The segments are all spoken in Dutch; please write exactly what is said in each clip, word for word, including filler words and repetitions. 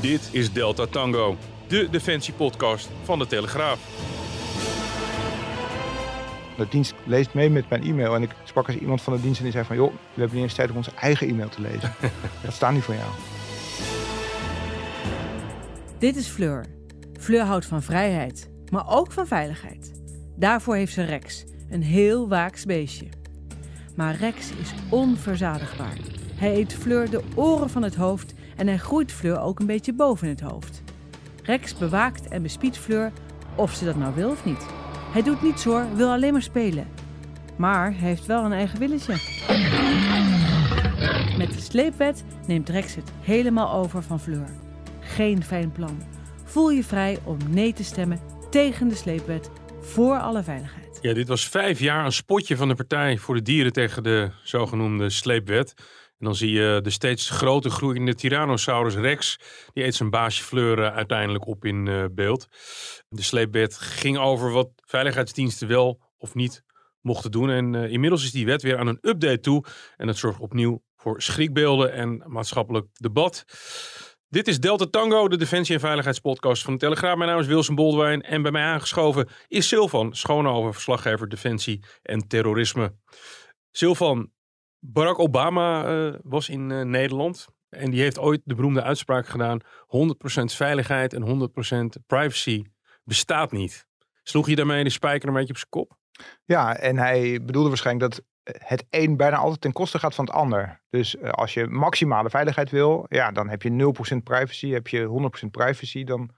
Dit is Delta Tango, de defensiepodcast van De Telegraaf. De dienst leest mee met mijn e-mail en ik sprak als iemand van de dienst en die zei van... joh, we hebben niet eens tijd om onze eigen e-mail te lezen. Dat staat niet voor jou. Dit is Fleur. Fleur houdt van vrijheid, maar ook van veiligheid. Daarvoor heeft ze Rex, een heel waaks beestje. Maar Rex is onverzadigbaar. Hij eet Fleur de oren van het hoofd... en hij groeit Fleur ook een beetje boven het hoofd. Rex bewaakt en bespiedt Fleur, of ze dat nou wil of niet. Hij doet niets hoor, wil alleen maar spelen. Maar hij heeft wel een eigen willetje. Met de sleepwet neemt Rex het helemaal over van Fleur. Geen fijn plan. Voel je vrij om nee te stemmen tegen de sleepwet voor alle veiligheid. Ja, dit was vijf jaar een spotje van de Partij voor de Dieren tegen de zogenoemde sleepwet... En dan zie je de steeds groter groeiende Tyrannosaurus Rex. Die eet zijn baasje Fleur uiteindelijk op in beeld. De sleepwet ging over wat veiligheidsdiensten wel of niet mochten doen. En uh, inmiddels is die wet weer aan een update toe. En dat zorgt opnieuw voor schrikbeelden en maatschappelijk debat. Dit is Delta Tango, de defensie- en veiligheidspodcast van De Telegraaf. Mijn naam is Wilson Boldewijn en bij mij aangeschoven is Silvan Schoonhoven, verslaggever defensie en terrorisme. Silvan... Barack Obama uh, was in uh, Nederland en die heeft ooit de beroemde uitspraak gedaan... honderd procent veiligheid en honderd procent privacy bestaat niet. Sloeg je daarmee de spijker een beetje op zijn kop? Ja, en hij bedoelde waarschijnlijk dat het een bijna altijd ten koste gaat van het ander. Dus uh, als je maximale veiligheid wil, ja, dan heb je nul procent privacy. Heb je honderd procent privacy, dan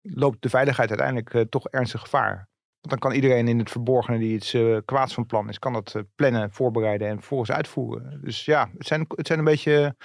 loopt de veiligheid uiteindelijk uh, toch ernstig gevaar. Want dan kan iedereen in het verborgene die iets uh, kwaads van plan is... kan dat uh, plannen, voorbereiden en vervolgens uitvoeren. Dus ja, het zijn, het zijn een beetje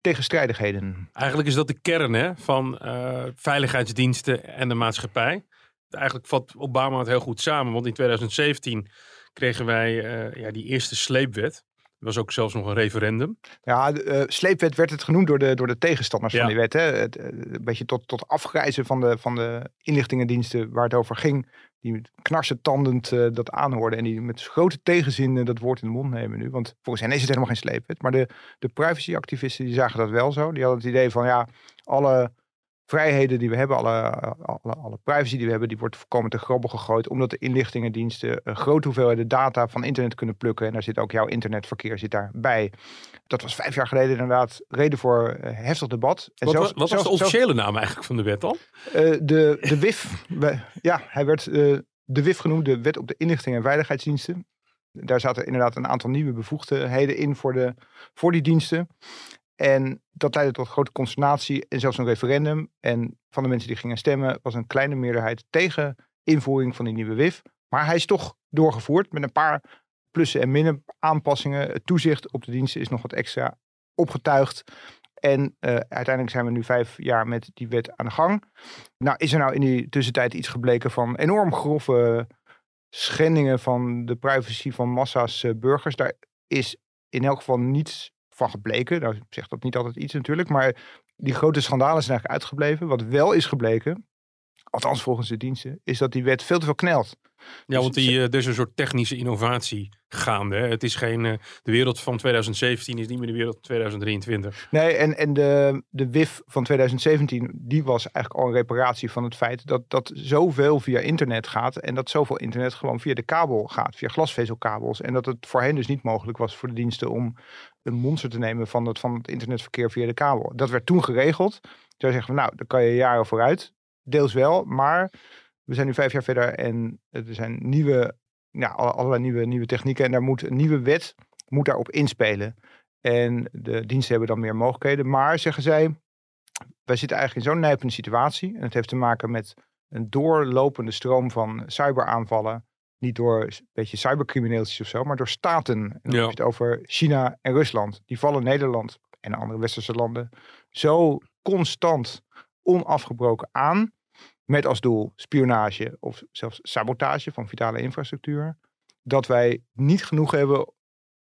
tegenstrijdigheden. Eigenlijk is dat de kern hè, van uh, veiligheidsdiensten en de maatschappij. Eigenlijk vat Obama het heel goed samen. Want in twintig zeventien kregen wij uh, ja, die eerste sleepwet. Er was ook zelfs nog een referendum. Ja, de uh, sleepwet werd het genoemd door de, door de tegenstanders ja. van die wet. Hè. Het, een beetje tot, tot afgrijzen van de, van de inlichtingendiensten waar het over ging... die knarsetandend uh, dat aanhoorden... en die met grote tegenzin uh, dat woord in de mond nemen nu. Want volgens hen is het helemaal geen sleepwet. Maar de, de privacyactivisten die zagen dat wel zo. Die hadden het idee van ja, alle vrijheden die we hebben... alle, alle, alle privacy die we hebben, die wordt voorkomen te grabbel gegooid... omdat de inlichtingendiensten een grote hoeveelheid data van internet kunnen plukken. En daar zit ook jouw internetverkeer zit daarbij. Dat was vijf jaar geleden inderdaad reden voor uh, heftig debat. En wat zelfs, wat zelfs, was de officiële zelfs, naam eigenlijk van de wet dan? Uh, de, de W I F. Ja, hij werd uh, de W I F genoemd, de Wet op de Inlichtingen- en Veiligheidsdiensten. Daar zaten inderdaad een aantal nieuwe bevoegdheden in voor, de, voor die diensten. En dat leidde tot grote consternatie en zelfs een referendum. En van de mensen die gingen stemmen was een kleine meerderheid tegen invoering van die nieuwe W I F. Maar hij is toch doorgevoerd met een paar... plussen en minnen, aanpassingen, het toezicht op de diensten is nog wat extra opgetuigd. En uh, uiteindelijk zijn we nu vijf jaar met die wet aan de gang. Nou, is er nou in die tussentijd iets gebleken van enorm grove schendingen van de privacy van massa's uh, burgers? Daar is in elk geval niets van gebleken. Nou zegt dat niet altijd iets natuurlijk, maar die grote schandalen zijn eigenlijk uitgebleven. Wat wel is gebleken, althans volgens de diensten, is dat die wet veel te veel knelt. Ja, want die, er is een soort technische innovatie gaande. Hè? Het is geen, de wereld van twintig zeventien is niet meer de wereld van twintig drieëntwintig. Nee, en, en de, de W I F van twintig zeventien, die was eigenlijk al een reparatie van het feit dat, dat zoveel via internet gaat. En dat zoveel internet gewoon via de kabel gaat, via glasvezelkabels. En dat het voorheen dus niet mogelijk was voor de diensten om een monster te nemen van het, van het internetverkeer via de kabel. Dat werd toen geregeld. Zij zeggen van nou, dan kan je jaren vooruit. Deels wel, maar... We zijn nu vijf jaar verder en er zijn nieuwe, ja, allerlei nieuwe, nieuwe technieken. En daar moet een nieuwe wet moet daarop inspelen. En de diensten hebben dan meer mogelijkheden. Maar, zeggen zij, wij zitten eigenlijk in zo'n nijpende situatie. En het heeft te maken met een doorlopende stroom van cyberaanvallen. Niet door een beetje cybercrimineeltjes of zo, maar door staten. En dan ja. heb je het over China en Rusland. Die vallen Nederland en andere westerse landen zo constant onafgebroken aan. Met als doel spionage of zelfs sabotage van vitale infrastructuur. Dat wij niet genoeg hebben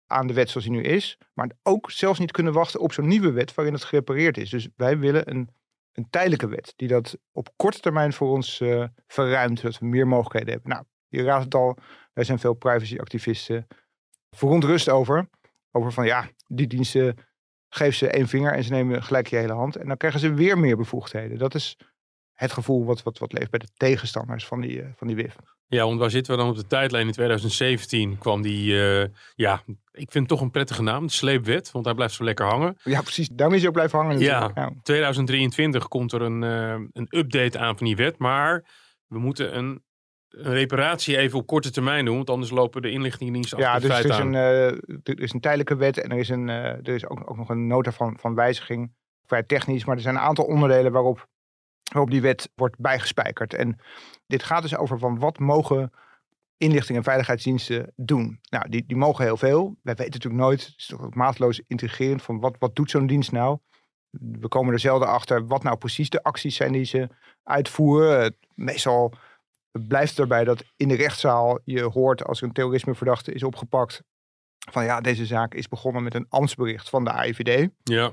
aan de wet zoals die nu is. Maar ook zelfs niet kunnen wachten op zo'n nieuwe wet waarin het gerepareerd is. Dus wij willen een, een tijdelijke wet die dat op korte termijn voor ons uh, verruimt. Zodat we meer mogelijkheden hebben. Nou, je raadt het al, er zijn veel privacyactivisten verontrust over. Over van ja, die diensten geef ze één vinger en ze nemen gelijk je hele hand. En dan krijgen ze weer meer bevoegdheden. Dat is het gevoel wat, wat, wat leeft bij de tegenstanders van die, uh, van die W I F. Ja, want waar zitten we dan op de tijdlijn? In twintig zeventien kwam die, uh, ja, ik vind het toch een prettige naam, de sleepwet, want hij blijft zo lekker hangen. Ja, precies, daarom is hij ook blijven hangen. Ja, ja. tweeduizend drieëntwintig komt er een, uh, een update aan van die wet, maar we moeten een, een reparatie even op korte termijn doen, want anders lopen de inlichtingendiensten ja, achter de dus feit aan. Ja, uh, dus er is een tijdelijke wet en er is, een, uh, er is ook, ook nog een nota van, van wijziging, vrij technisch, maar er zijn een aantal onderdelen waarop waarop die wet wordt bijgespijkerd. En dit gaat dus over van wat mogen inlichting- en veiligheidsdiensten doen. Nou, die, die mogen heel veel. Wij weten natuurlijk nooit, het is toch maatloos intrigerend van wat, wat doet zo'n dienst nou? We komen er zelden achter wat nou precies de acties zijn die ze uitvoeren. Meestal blijft het erbij dat in de rechtszaal je hoort als er een terrorismeverdachte is opgepakt van ja, deze zaak is begonnen met een ambtsbericht van de A I V D. Ja.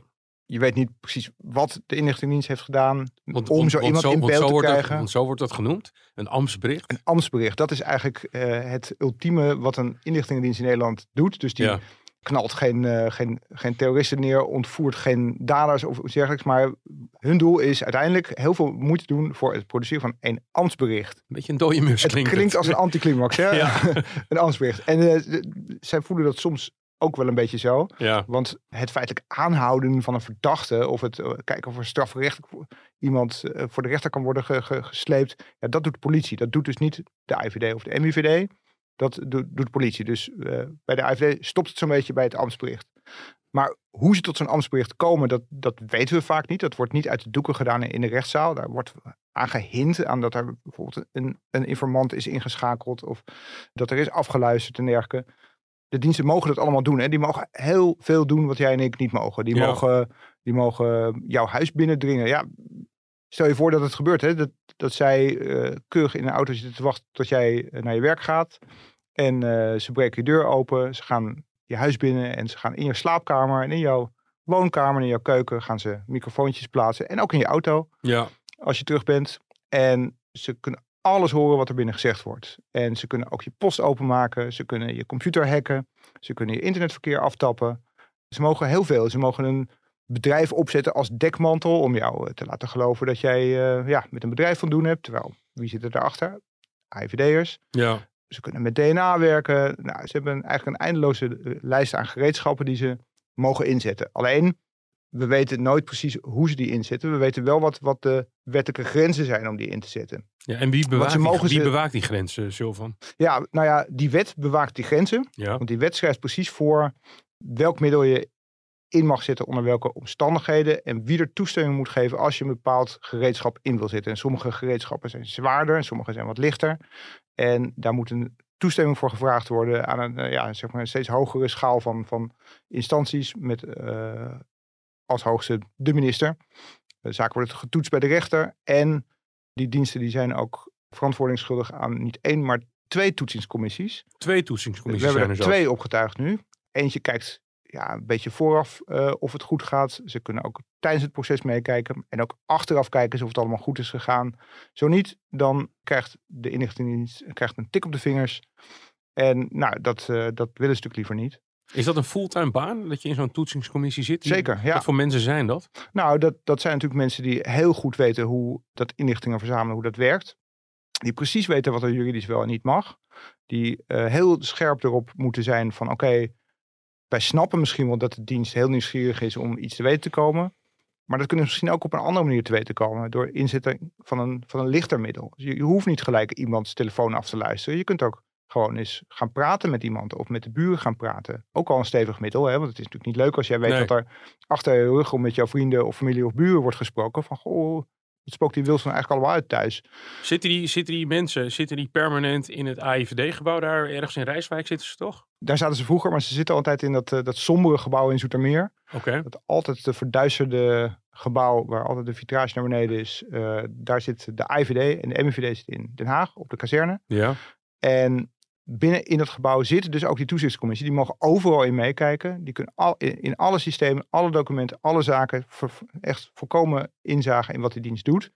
Je weet niet precies wat de inlichtingendienst heeft gedaan want, om zo want, iemand zo, in beeld te krijgen. Dat, want zo wordt dat genoemd, een ambtsbericht. Een ambtsbericht, dat is eigenlijk uh, het ultieme wat een inlichtingendienst in Nederland doet. Dus die ja. knalt geen, uh, geen, geen terroristen neer, ontvoert geen daders of iets dergelijks. Maar hun doel is uiteindelijk heel veel moeite doen voor het produceren van een ambtsbericht. Een beetje een dode mus klinkt. Het klinkt als een anticlimax, hè? Ja. Een ambtsbericht. En uh, zij voelen dat soms ook wel een beetje zo. Ja. Want het feitelijk aanhouden van een verdachte of het uh, kijken of er strafrechtelijk iemand uh, voor de rechter kan worden ge, ge, gesleept. Ja, dat doet de politie. Dat doet dus niet de A I V D of de M I V D. Dat do, doet de politie. Dus uh, bij de A I V D stopt het zo'n beetje bij het ambtsbericht. Maar hoe ze tot zo'n ambtsbericht komen, dat, dat weten we vaak niet. Dat wordt niet uit de doeken gedaan in de rechtszaal. Daar wordt aan gehind aan dat er bijvoorbeeld een, een informant is ingeschakeld of dat er is afgeluisterd en dergelijke. De diensten mogen dat allemaal doen. Hè? Die mogen heel veel doen wat jij en ik niet mogen. Die, ja. mogen, die mogen jouw huis binnendringen. Ja, stel je voor dat het gebeurt. Hè? Dat, dat zij uh, keurig in een auto zitten te wachten tot jij naar je werk gaat. En uh, ze breken je deur open. Ze gaan je huis binnen. En ze gaan in je slaapkamer en in jouw woonkamer en in jouw keuken gaan ze microfoontjes plaatsen. En ook in je auto. Ja. Als je terug bent. En ze kunnen alles horen wat er binnen gezegd wordt. En ze kunnen ook je post openmaken. Ze kunnen je computer hacken. Ze kunnen je internetverkeer aftappen. Ze mogen heel veel. Ze mogen een bedrijf opzetten als dekmantel om jou te laten geloven dat jij uh, ja, met een bedrijf van doen hebt. Terwijl, wie zit er daarachter? A I V D'ers. Ja. Ze kunnen met D N A werken. Nou, ze hebben eigenlijk een eindeloze lijst aan gereedschappen die ze mogen inzetten. Alleen, we weten nooit precies hoe ze die inzetten. We weten wel wat, wat de wettelijke grenzen zijn om die in te zetten. Ja, en wie bewaakt, ze mogen die, wie ze... bewaakt die grenzen, Silvan? Ja, nou ja, die wet bewaakt die grenzen. Ja. Want die wet schrijft precies voor welk middel je in mag zetten, onder welke omstandigheden en wie er toestemming moet geven als je een bepaald gereedschap in wil zetten. En sommige gereedschappen zijn zwaarder en sommige zijn wat lichter. En daar moet een toestemming voor gevraagd worden aan een, ja, zeg maar een steeds hogere schaal van, van instanties met Uh, als hoogste de minister. De zaak wordt getoetst bij de rechter. En die diensten die zijn ook verantwoordingsschuldig aan niet één, maar twee toetsingscommissies. Twee toetsingscommissies zijn er zelfs. We hebben er twee opgetuigd nu. Eentje kijkt ja, een beetje vooraf uh, of het goed gaat. Ze kunnen ook tijdens het proces meekijken. En ook achteraf kijken of het allemaal goed is gegaan. Zo niet, dan krijgt de inlichtingendienst krijgt een tik op de vingers. En nou, dat, uh, dat willen ze natuurlijk liever niet. Is dat een fulltime baan, dat je in zo'n toetsingscommissie zit? Die, Zeker, ja. Wat voor mensen zijn dat? Nou, dat, dat zijn natuurlijk mensen die heel goed weten hoe dat inlichtingen verzamelen, hoe dat werkt. Die precies weten wat er juridisch wel en niet mag. Die uh, heel scherp erop moeten zijn van oké, okay, wij snappen misschien wel dat de dienst heel nieuwsgierig is om iets te weten te komen. Maar dat kunnen ze misschien ook op een andere manier te weten komen. Door inzetten van een, van een lichter middel. Je, je hoeft niet gelijk iemands telefoon af te luisteren. Je kunt ook gewoon eens gaan praten met iemand of met de buren gaan praten. Ook al een stevig middel, hè? Want het is natuurlijk niet leuk als jij weet nee. dat er achter je rug om met jouw vrienden of familie of buren wordt gesproken. Van, goh, Dat spookt die Wilson eigenlijk allemaal uit thuis. Zitten die, zitten die mensen, zitten die permanent in het A I V D-gebouw daar? Ergens in Rijswijk zitten ze toch? Daar zaten ze vroeger, maar ze zitten altijd in dat, uh, dat sombere gebouw in Zoetermeer. Okay. Dat altijd de verduisterde gebouw waar altijd de vitrage naar beneden is. Uh, daar zit de A I V D en de M I V D zit in Den Haag op de kazerne. Ja. En binnen in dat gebouw zit dus ook die toezichtscommissie. Die mogen overal in meekijken. Die kunnen al, in, in alle systemen, alle documenten, alle zaken ver, echt volkomen inzagen in wat de dienst doet.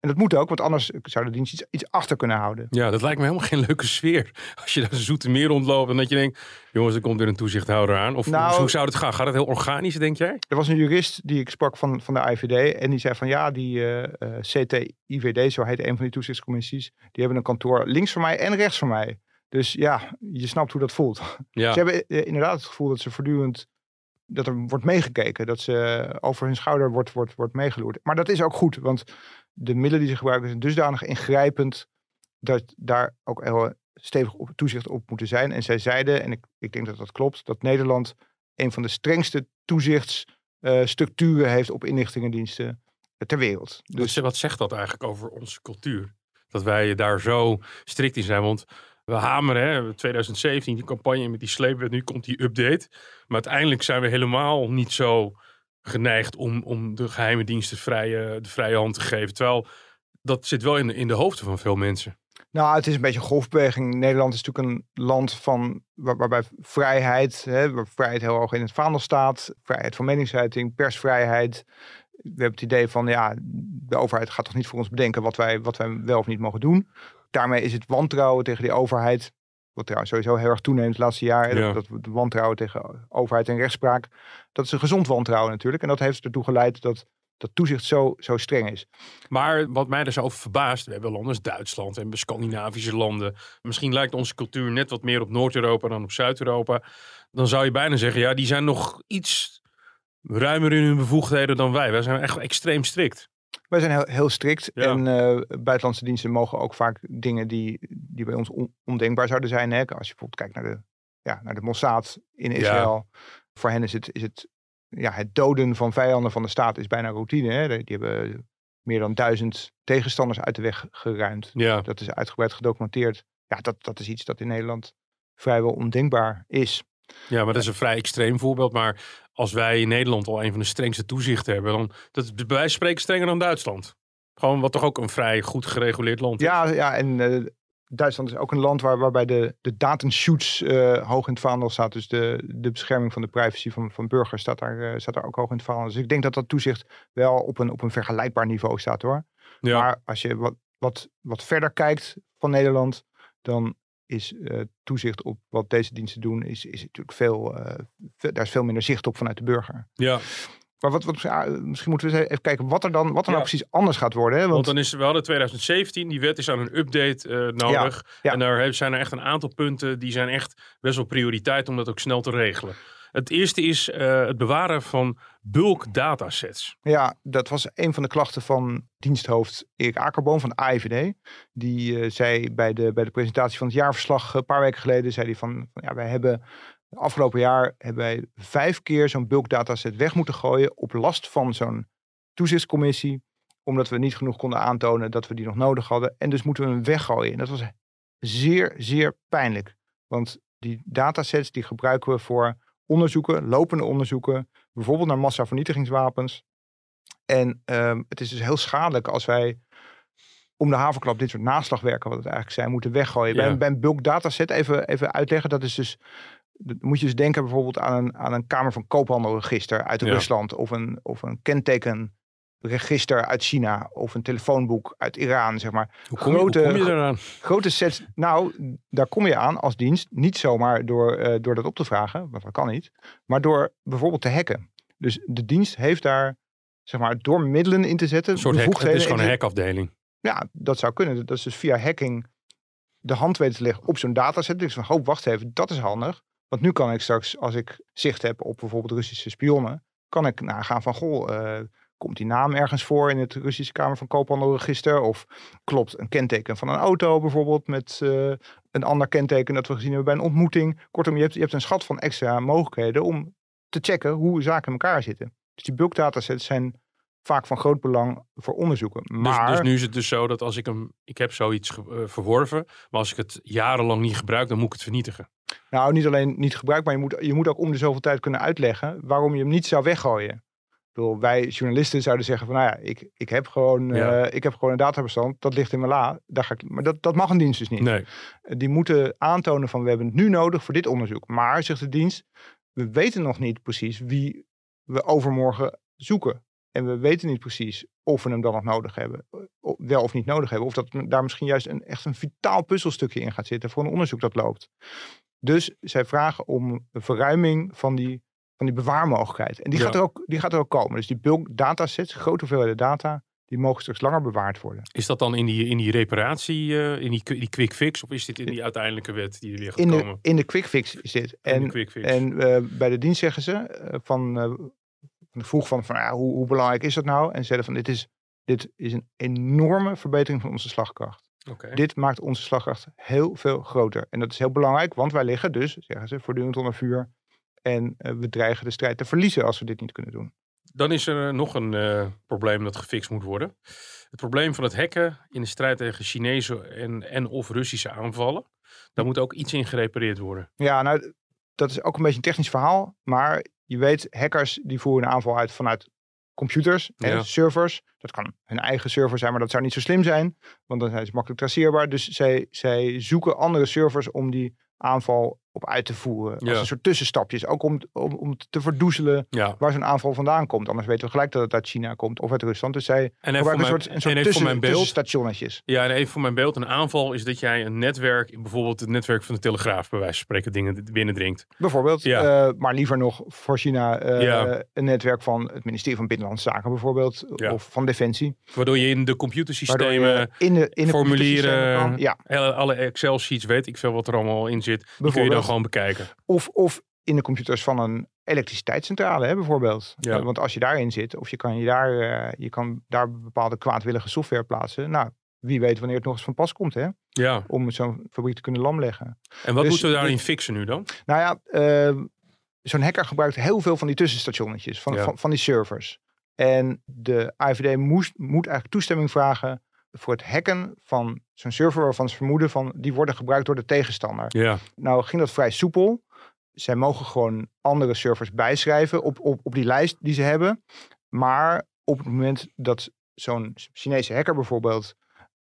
En dat moet ook, want anders zou de dienst iets, iets achter kunnen houden. Ja, dat lijkt me helemaal geen leuke sfeer. Als je daar Zoetermeer rondloopt en dat je denkt, jongens, er komt weer een toezichthouder aan. Of nou, hoe zou dat gaan? Gaat het heel organisch, denk jij? Er was een jurist die ik sprak van, van de A I V D. En die zei van ja, die uh, C T I V D, zo heet een van die toezichtscommissies. Die hebben een kantoor links van mij en rechts van mij. Dus ja, je snapt hoe dat voelt. Ja. Ze hebben inderdaad het gevoel dat ze voortdurend, dat er wordt meegekeken. Dat ze over hun schouder wordt, wordt, wordt meegeloerd. Maar dat is ook goed, want de middelen die ze gebruiken zijn dusdanig ingrijpend dat daar ook heel stevig op, toezicht op moeten zijn. En zij zeiden, en ik, ik denk dat dat klopt, dat Nederland een van de strengste toezichtsstructuren uh, heeft op inlichtingendiensten ter wereld. Dus wat zegt dat eigenlijk over onze cultuur? Dat wij daar zo strikt in zijn, want we hameren, hè, tweeduizend zeventien, die campagne met die sleepwet, nu komt die update. Maar uiteindelijk zijn we helemaal niet zo geneigd om, om de geheime diensten vrije, de vrije hand te geven. Terwijl dat zit wel in de, in de hoofden van veel mensen. Nou, het is een beetje een golfbeweging. Nederland is natuurlijk een land van, waar, waarbij vrijheid, hè, waar vrijheid heel hoog in het vaandel staat. Vrijheid van meningsuiting, persvrijheid. We hebben het idee van, ja, de overheid gaat toch niet voor ons bedenken wat wij, wat wij wel of niet mogen doen. Daarmee is het wantrouwen tegen die overheid, wat trouwens sowieso heel erg toeneemt het laatste jaar. Ja. Dat, dat wantrouwen tegen overheid en rechtspraak, dat is een gezond wantrouwen natuurlijk. En dat heeft ertoe geleid dat dat toezicht zo, zo streng is. Maar wat mij er zo over verbaast, we hebben landen als Duitsland en Scandinavische landen. Misschien lijkt onze cultuur net wat meer op Noord-Europa dan op Zuid-Europa. Dan zou je bijna zeggen, ja, die zijn nog iets ruimer in hun bevoegdheden dan wij. Wij zijn echt extreem strikt. Wij zijn heel, heel strikt. Ja. En uh, buitenlandse diensten mogen ook vaak dingen die, die bij ons on, ondenkbaar zouden zijn. Hè? Als je bijvoorbeeld kijkt naar de, ja, naar de Mossad in Israël. Ja. Voor hen is het, is het, ja, het doden van vijanden van de staat is bijna routine. Hè? Die hebben meer dan duizend tegenstanders uit de weg geruimd. Ja. Dat is uitgebreid gedocumenteerd. Ja, dat, dat is iets dat in Nederland vrijwel ondenkbaar is. Ja, maar dat is een vrij extreem voorbeeld. Maar als wij in Nederland al een van de strengste toezichten hebben, dan dat is bij wijze van spreken strenger dan Duitsland. Gewoon wat toch ook een vrij goed gereguleerd land is. Ja, ja en uh, Duitsland is ook een land waar, waarbij de, de datenschutz uh, hoog in het vaandel staat. Dus de, de bescherming van de privacy van, van burgers staat daar, uh, staat daar ook hoog in het vaandel. Dus ik denk dat dat toezicht wel op een, op een vergelijkbaar niveau staat hoor. Ja. Maar als je wat, wat, wat verder kijkt van Nederland, dan is uh, toezicht op wat deze diensten doen, is, is natuurlijk veel, uh, veel, daar is veel minder zicht op vanuit de burger. Ja. Maar wat, wat, uh, misschien moeten we eens even kijken wat er dan, wat er ja. nou precies anders gaat worden. Hè? Want, Want dan is, we hadden tweeduizend zeventien, die wet is aan een update uh, nodig. Ja, ja. En daar zijn er echt een aantal punten, die zijn echt best wel prioriteit om dat ook snel te regelen. Het eerste is uh, het bewaren van bulk datasets. Ja, dat was een van de klachten van diensthoofd Erik Akerboom van de A I V D. Die uh, zei bij de, bij de presentatie van het jaarverslag uh, een paar weken geleden, zei hij van, van ja, wij hebben afgelopen jaar hebben wij vijf keer zo'n bulk dataset weg moeten gooien op last van zo'n toezichtscommissie. Omdat we niet genoeg konden aantonen dat we die nog nodig hadden. En dus moeten we hem weggooien. En dat was zeer, zeer pijnlijk. Want die datasets die gebruiken we voor onderzoeken, lopende onderzoeken, bijvoorbeeld naar massavernietigingswapens. En um, het is dus heel schadelijk als wij om de haverklap dit soort naslagwerken, wat het eigenlijk zijn, moeten weggooien. Ja. Bij, bij een bulk dataset, even, even uitleggen, dat is dus, dat moet je dus denken bijvoorbeeld aan een, aan een Kamer van Koophandelregister uit ja. Rusland, of een, of een kentekenregister uit China, of een telefoonboek uit Iran, zeg maar. Hoe kom je, grote, hoe kom je eraan? Grote sets. Nou, daar kom je aan als dienst, niet zomaar door, uh, door dat op te vragen, want dat kan niet, maar door bijvoorbeeld te hacken. Dus de dienst heeft daar, zeg maar, door middelen in te zetten. Een soort hack, het is gewoon een hackafdeling. Ja, dat zou kunnen. Dat is dus via hacking de hand weten te leggen op zo'n dataset. Dus van, oh, wacht even, dat is handig. Want nu kan ik straks, als ik zicht heb op bijvoorbeeld Russische spionnen, kan ik nagaan van, goh, uh, komt die naam ergens voor in het Russische Kamer van Koophandelregister? Of klopt een kenteken van een auto bijvoorbeeld met uh, een ander kenteken dat we gezien hebben bij een ontmoeting? Kortom, je hebt, je hebt een schat van extra mogelijkheden om te checken hoe zaken in elkaar zitten. Dus die bulk datasets zijn vaak van groot belang voor onderzoeken. Maar... Dus, dus nu is het dus zo dat als ik hem... Ik heb zoiets ge, uh, verworven, maar als ik het jarenlang niet gebruik, dan moet ik het vernietigen. Nou, niet alleen niet gebruiken, maar je moet, je moet ook om de zoveel tijd kunnen uitleggen waarom je hem niet zou weggooien. Ik bedoel, wij journalisten zouden zeggen van, nou ja, ik, ik, heb, gewoon, ja. uh, ik heb gewoon een databestand, dat ligt in mijn la. Daar ga ik, maar dat, dat mag een dienst dus niet. Nee. Die moeten aantonen van, we hebben het nu nodig voor dit onderzoek. Maar, zegt de dienst, we weten nog niet precies wie we overmorgen zoeken. En we weten niet precies of we hem dan nog nodig hebben. Wel of niet nodig hebben. Of dat daar misschien juist een, echt een vitaal puzzelstukje in gaat zitten voor een onderzoek dat loopt. Dus zij vragen om een verruiming van die, van die bewaarmogelijkheid. En die, ja. gaat er ook, die gaat er ook komen. Dus die bulk datasets, grote hoeveelheden data, die mogen straks langer bewaard worden. Is dat dan in die, in die reparatie, uh, in die, die quick fix? Of is dit in die uiteindelijke wet die er weer gaat in de, komen? In de quick fix is dit. En, quick fix. en uh, bij de dienst zeggen ze uh, van... Uh, Ik vroeg van, van ja, hoe, hoe belangrijk is dat nou? En zeiden van, dit is, dit is een enorme verbetering van onze slagkracht. Okay. Dit maakt onze slagkracht heel veel groter. En dat is heel belangrijk, want wij liggen dus, zeggen ze, voortdurend onder vuur. En uh, we dreigen de strijd te verliezen als we dit niet kunnen doen. Dan is er nog een uh, probleem dat gefixt moet worden. Het probleem van het hacken in de strijd tegen Chinese en, en of Russische aanvallen. Daar moet ook iets in gerepareerd worden. Ja, nou, dat is ook een beetje een technisch verhaal, maar... Je weet, hackers die voeren een aanval uit vanuit computers en ja. servers. Dat kan hun eigen server zijn, maar dat zou niet zo slim zijn. Want dan zijn ze makkelijk traceerbaar. Dus zij, zij zoeken andere servers om die aanval op uit te voeren. Ja. Als een soort tussenstapjes. Ook om, om, om te verdoezelen ja. waar zo'n aanval vandaan komt. Anders weten we gelijk dat het uit China komt of uit Rusland. Dus zij gebruiken een soort, een soort tussen, tussenstationnetjes. Ja, en even voor mijn beeld. Een aanval is dat jij een netwerk, bijvoorbeeld het netwerk van de Telegraaf, bij wijze van spreken, dingen binnendringt. Bijvoorbeeld. Ja. Uh, maar liever nog voor China uh, ja. een netwerk van het ministerie van Binnenlandse Zaken bijvoorbeeld. Ja. Of van Defensie. Waardoor je in de computersystemen, in de, in de formulieren, computersystemen ja. alle Excel sheets, weet ik veel wat er allemaal in zit. Die kun je dan gewoon bekijken. Of, of in de computers van een elektriciteitscentrale, hè, bijvoorbeeld. Ja. Want als je daarin zit, of je kan, je daar, uh, je kan daar bepaalde kwaadwillige software plaatsen. Nou, wie weet wanneer het nog eens van pas komt, hè? Ja. Om zo'n fabriek te kunnen lamleggen. En wat dus, moeten we daarin dit, fixen nu dan? Nou ja, uh, zo'n hacker gebruikt heel veel van die tussenstationnetjes, van, ja. van, van die servers. En de A I V D moest, moet eigenlijk toestemming vragen voor het hacken van zo'n server waarvan ze vermoeden van die worden gebruikt door de tegenstander. Ja. Nou ging dat vrij soepel. Zij mogen gewoon andere servers bijschrijven op, op, op die lijst die ze hebben. Maar op het moment dat zo'n Chinese hacker bijvoorbeeld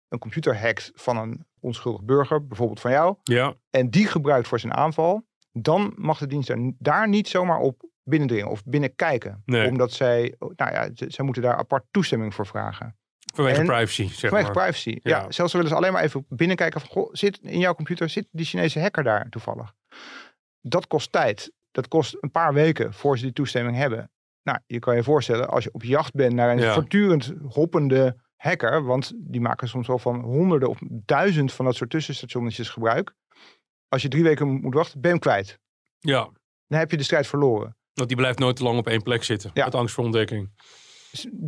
een computer hackt van een onschuldig burger, bijvoorbeeld van jou, ja. en die gebruikt voor zijn aanval, dan mag de dienst daar, daar niet zomaar op binnendringen of binnenkijken. Nee. Omdat zij, nou ja, zij moeten daar apart toestemming voor vragen. Vanwege en, privacy, zeg vanwege maar. privacy, ja. ja. Zelfs willen ze alleen maar even binnenkijken van, goh, zit in jouw computer, zit die Chinese hacker daar toevallig? Dat kost tijd. Dat kost een paar weken voor ze die toestemming hebben. Nou, je kan je voorstellen, als je op jacht bent naar een ja. voortdurend hoppende hacker, want die maken soms wel van honderden of duizend van dat soort tussenstationnetjes gebruik. Als je drie weken moet wachten, ben je hem kwijt. Ja. Dan heb je de strijd verloren. Want die blijft nooit te lang op één plek zitten, ja. uit angst voor ontdekking.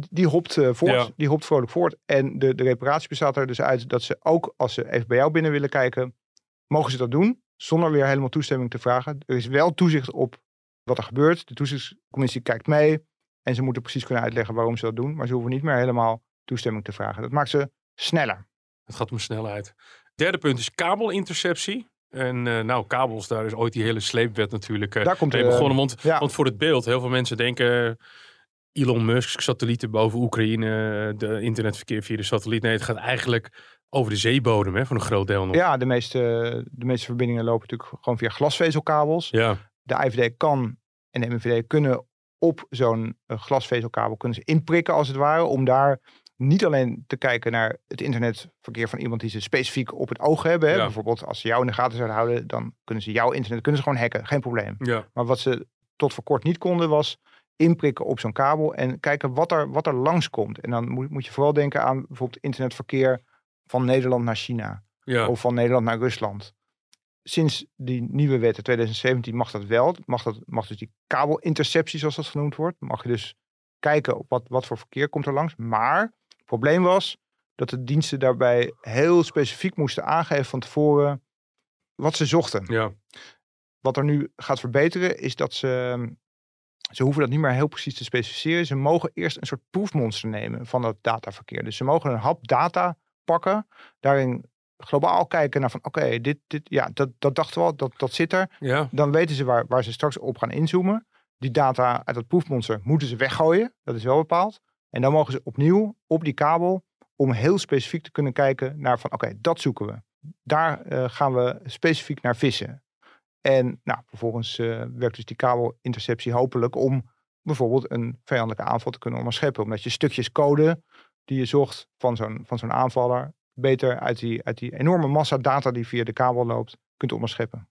Die hopt uh, voort, ja. die hopt vrolijk voort. En de, de reparatie bestaat er dus uit dat ze ook, als ze even bij jou binnen willen kijken, mogen ze dat doen, zonder weer helemaal toestemming te vragen. Er is wel toezicht op wat er gebeurt. De toezichtscommissie kijkt mee en ze moeten precies kunnen uitleggen waarom ze dat doen. Maar ze hoeven niet meer helemaal toestemming te vragen. Dat maakt ze sneller. Het gaat om snelheid. Derde punt is kabelinterceptie. En uh, nou, kabels, daar is ooit die hele sleepwet natuurlijk uh, daar komt mee de, begonnen. Want, ja. want voor het beeld, heel veel mensen denken... Elon Musk, satellieten boven Oekraïne, de internetverkeer via de satelliet. Nee, het gaat eigenlijk over de zeebodem, hè, voor een groot deel nog. Ja, de meeste, de meeste verbindingen lopen natuurlijk gewoon via glasvezelkabels. Ja. De A I V D kan en de M I V D kunnen op zo'n glasvezelkabel kunnen ze inprikken als het ware. Om daar niet alleen te kijken naar het internetverkeer van iemand die ze specifiek op het oog hebben. Hè. Ja. Bijvoorbeeld als ze jou in de gaten zouden houden, dan kunnen ze jouw internet kunnen ze gewoon hacken. Geen probleem. Ja. Maar wat ze tot voor kort niet konden was inprikken op zo'n kabel en kijken wat er, wat er langskomt. En dan moet, moet je vooral denken aan bijvoorbeeld internetverkeer van Nederland naar China. Ja. Of van Nederland naar Rusland. Sinds die nieuwe wet in twintig zeventien mag dat wel. Mag, dat, mag dus die kabelinterceptie, zoals dat genoemd wordt. Mag je dus kijken op wat, wat voor verkeer komt er langs. Maar het probleem was dat de diensten daarbij heel specifiek moesten aangeven van tevoren wat ze zochten. Ja. Wat er nu gaat verbeteren is dat ze Ze hoeven dat niet meer heel precies te specificeren. Ze mogen eerst een soort proefmonster nemen van dat dataverkeer. Dus ze mogen een hap data pakken. Daarin globaal kijken naar van oké, okay, dit, dit, ja, dat, dat dachten we al, dat, dat zit er. Ja. Dan weten ze waar, waar ze straks op gaan inzoomen. Die data uit dat proefmonster moeten ze weggooien. Dat is wel bepaald. En dan mogen ze opnieuw op die kabel om heel specifiek te kunnen kijken naar van oké, okay, dat zoeken we. Daar uh, gaan we specifiek naar vissen. En nou, vervolgens uh, werkt dus die kabelinterceptie hopelijk om bijvoorbeeld een vijandelijke aanval te kunnen onderscheppen. Omdat je stukjes code die je zocht van zo'n, van zo'n aanvaller beter uit die, uit die enorme massa data die via de kabel loopt kunt onderscheppen.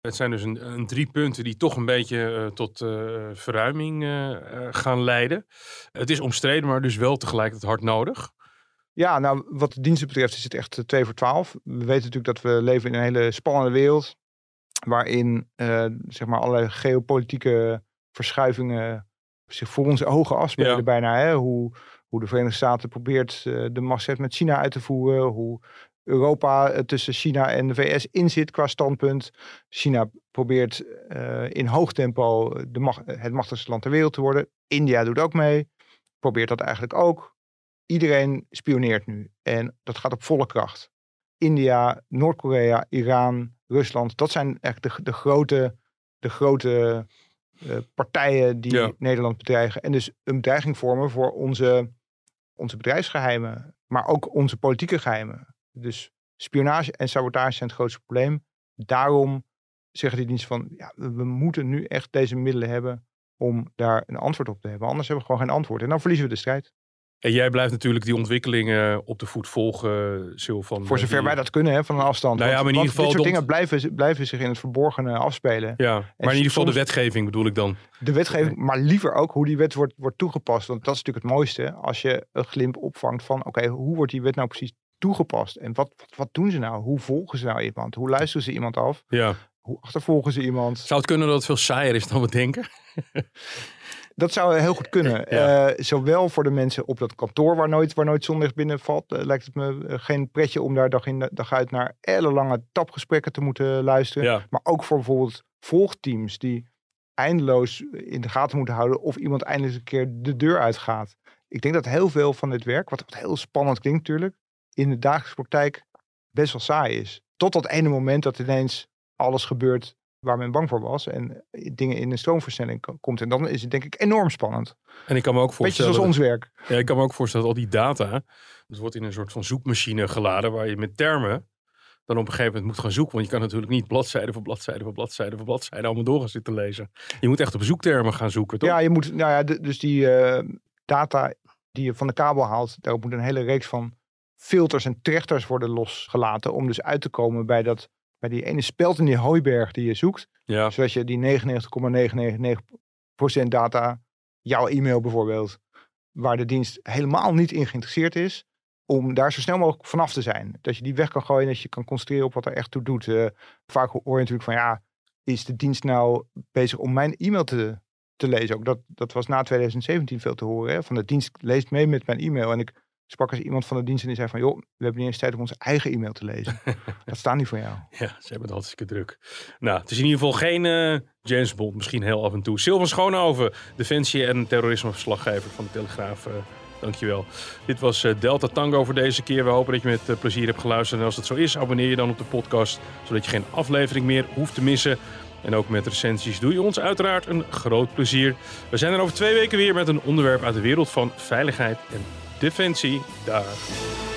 Het zijn dus een, een drie punten die toch een beetje uh, tot uh, verruiming uh, uh, gaan leiden. Het is omstreden, maar dus wel tegelijkertijd hard nodig. Ja, nou wat de diensten betreft is het echt twee voor twaalf. We weten natuurlijk dat we leven in een hele spannende wereld. Waarin uh, zeg maar allerlei geopolitieke verschuivingen zich voor onze ogen afspelen ja. bijna. Hè? Hoe, hoe de Verenigde Staten probeert uh, de machtsstrijd met China uit te voeren. Hoe Europa uh, tussen China en de V S in zit qua standpunt. China probeert uh, in hoog tempo de macht, het machtigste land ter wereld te worden. India doet ook mee. Probeert dat eigenlijk ook. Iedereen spioneert nu. En dat gaat op volle kracht. India, Noord-Korea, Iran, Rusland. Dat zijn echt de, de grote, de grote uh, partijen die ja. Nederland bedreigen. En dus een bedreiging vormen voor onze, onze bedrijfsgeheimen. Maar ook onze politieke geheimen. Dus spionage en sabotage zijn het grootste probleem. Daarom zeggen die diensten van... Ja, we moeten nu echt deze middelen hebben om daar een antwoord op te hebben. Anders hebben we gewoon geen antwoord. En dan verliezen we de strijd. En jij blijft natuurlijk die ontwikkelingen op de voet volgen, Silvan. Voor zover die... wij dat kunnen, hè, van een afstand. Nou ja, want, maar in ieder geval dit soort dingen blijven, blijven zich in het verborgene afspelen. Ja, maar in ieder geval soms, de wetgeving bedoel ik dan. De wetgeving, maar liever ook hoe die wet wordt, wordt toegepast. Want dat is natuurlijk het mooiste. Als je een glimp opvangt van, oké, okay, hoe wordt die wet nou precies toegepast? En wat, wat, wat doen ze nou? Hoe volgen ze nou iemand? Hoe luisteren ze iemand af? Ja. Hoe achtervolgen ze iemand? Zou het kunnen dat het veel saaier is dan we denken? Dat zou heel goed kunnen. Ja. Uh, zowel voor de mensen op dat kantoor waar nooit, waar nooit zonlicht binnenvalt. Uh, lijkt het me uh, geen pretje om daar dag in dag uit naar ellenlange tapgesprekken te moeten luisteren. Ja. Maar ook voor bijvoorbeeld volgteams die eindeloos in de gaten moeten houden of iemand eindelijk een keer de deur uitgaat. Ik denk dat heel veel van dit werk, wat, wat heel spannend klinkt natuurlijk, in de dagelijkse praktijk best wel saai is. Tot dat ene moment dat ineens alles gebeurt waar men bang voor was en dingen in een stroomversnelling komt. En dan is het denk ik enorm spannend. En ik kan me ook voorstellen... Beetje zoals ons werk. Ja, ik kan me ook voorstellen dat al die data... dat wordt in een soort van zoekmachine geladen... waar je met termen dan op een gegeven moment moet gaan zoeken. Want je kan natuurlijk niet bladzijde voor bladzijde voor bladzijde voor bladzijde... allemaal door gaan zitten lezen. Je moet echt op zoektermen gaan zoeken, toch? Ja, je moet, nou ja, dus die uh, data die je van de kabel haalt... daarop moet een hele reeks van filters en trechters worden losgelaten... om dus uit te komen bij dat... bij die ene speld in die hooiberg die je zoekt. Ja. Zodat je die negenennegentig komma negenennegentig procent data, jouw e-mail bijvoorbeeld, waar de dienst helemaal niet in geïnteresseerd is, om daar zo snel mogelijk vanaf te zijn. Dat je die weg kan gooien en dat je kan concentreren op wat er echt toe doet. Uh, vaak hoor je natuurlijk van ja, is de dienst nou bezig om mijn e-mail te, te lezen? Ook dat, dat was na tweeduizend zeventien veel te horen. Hè? Van de dienst leest mee met mijn e-mail. En ik sprak als iemand van de dienst en die zei van... joh, we hebben niet eens tijd om onze eigen e-mail te lezen. Dat staat niet voor jou. Ja, ze hebben het hartstikke druk. Nou, het is in ieder geval geen uh, James Bond, misschien heel af en toe. Silvan Schoonhoven, defensie- en terrorismeverslaggever van De Telegraaf. Uh, dankjewel. Dit was uh, Delta Tango voor deze keer. We hopen dat je met uh, plezier hebt geluisterd. En als dat zo is, abonneer je dan op de podcast... zodat je geen aflevering meer hoeft te missen... En ook met recensies doe je ons uiteraard een groot plezier. We zijn er over twee weken weer met een onderwerp uit de wereld van veiligheid en defensie. Daar.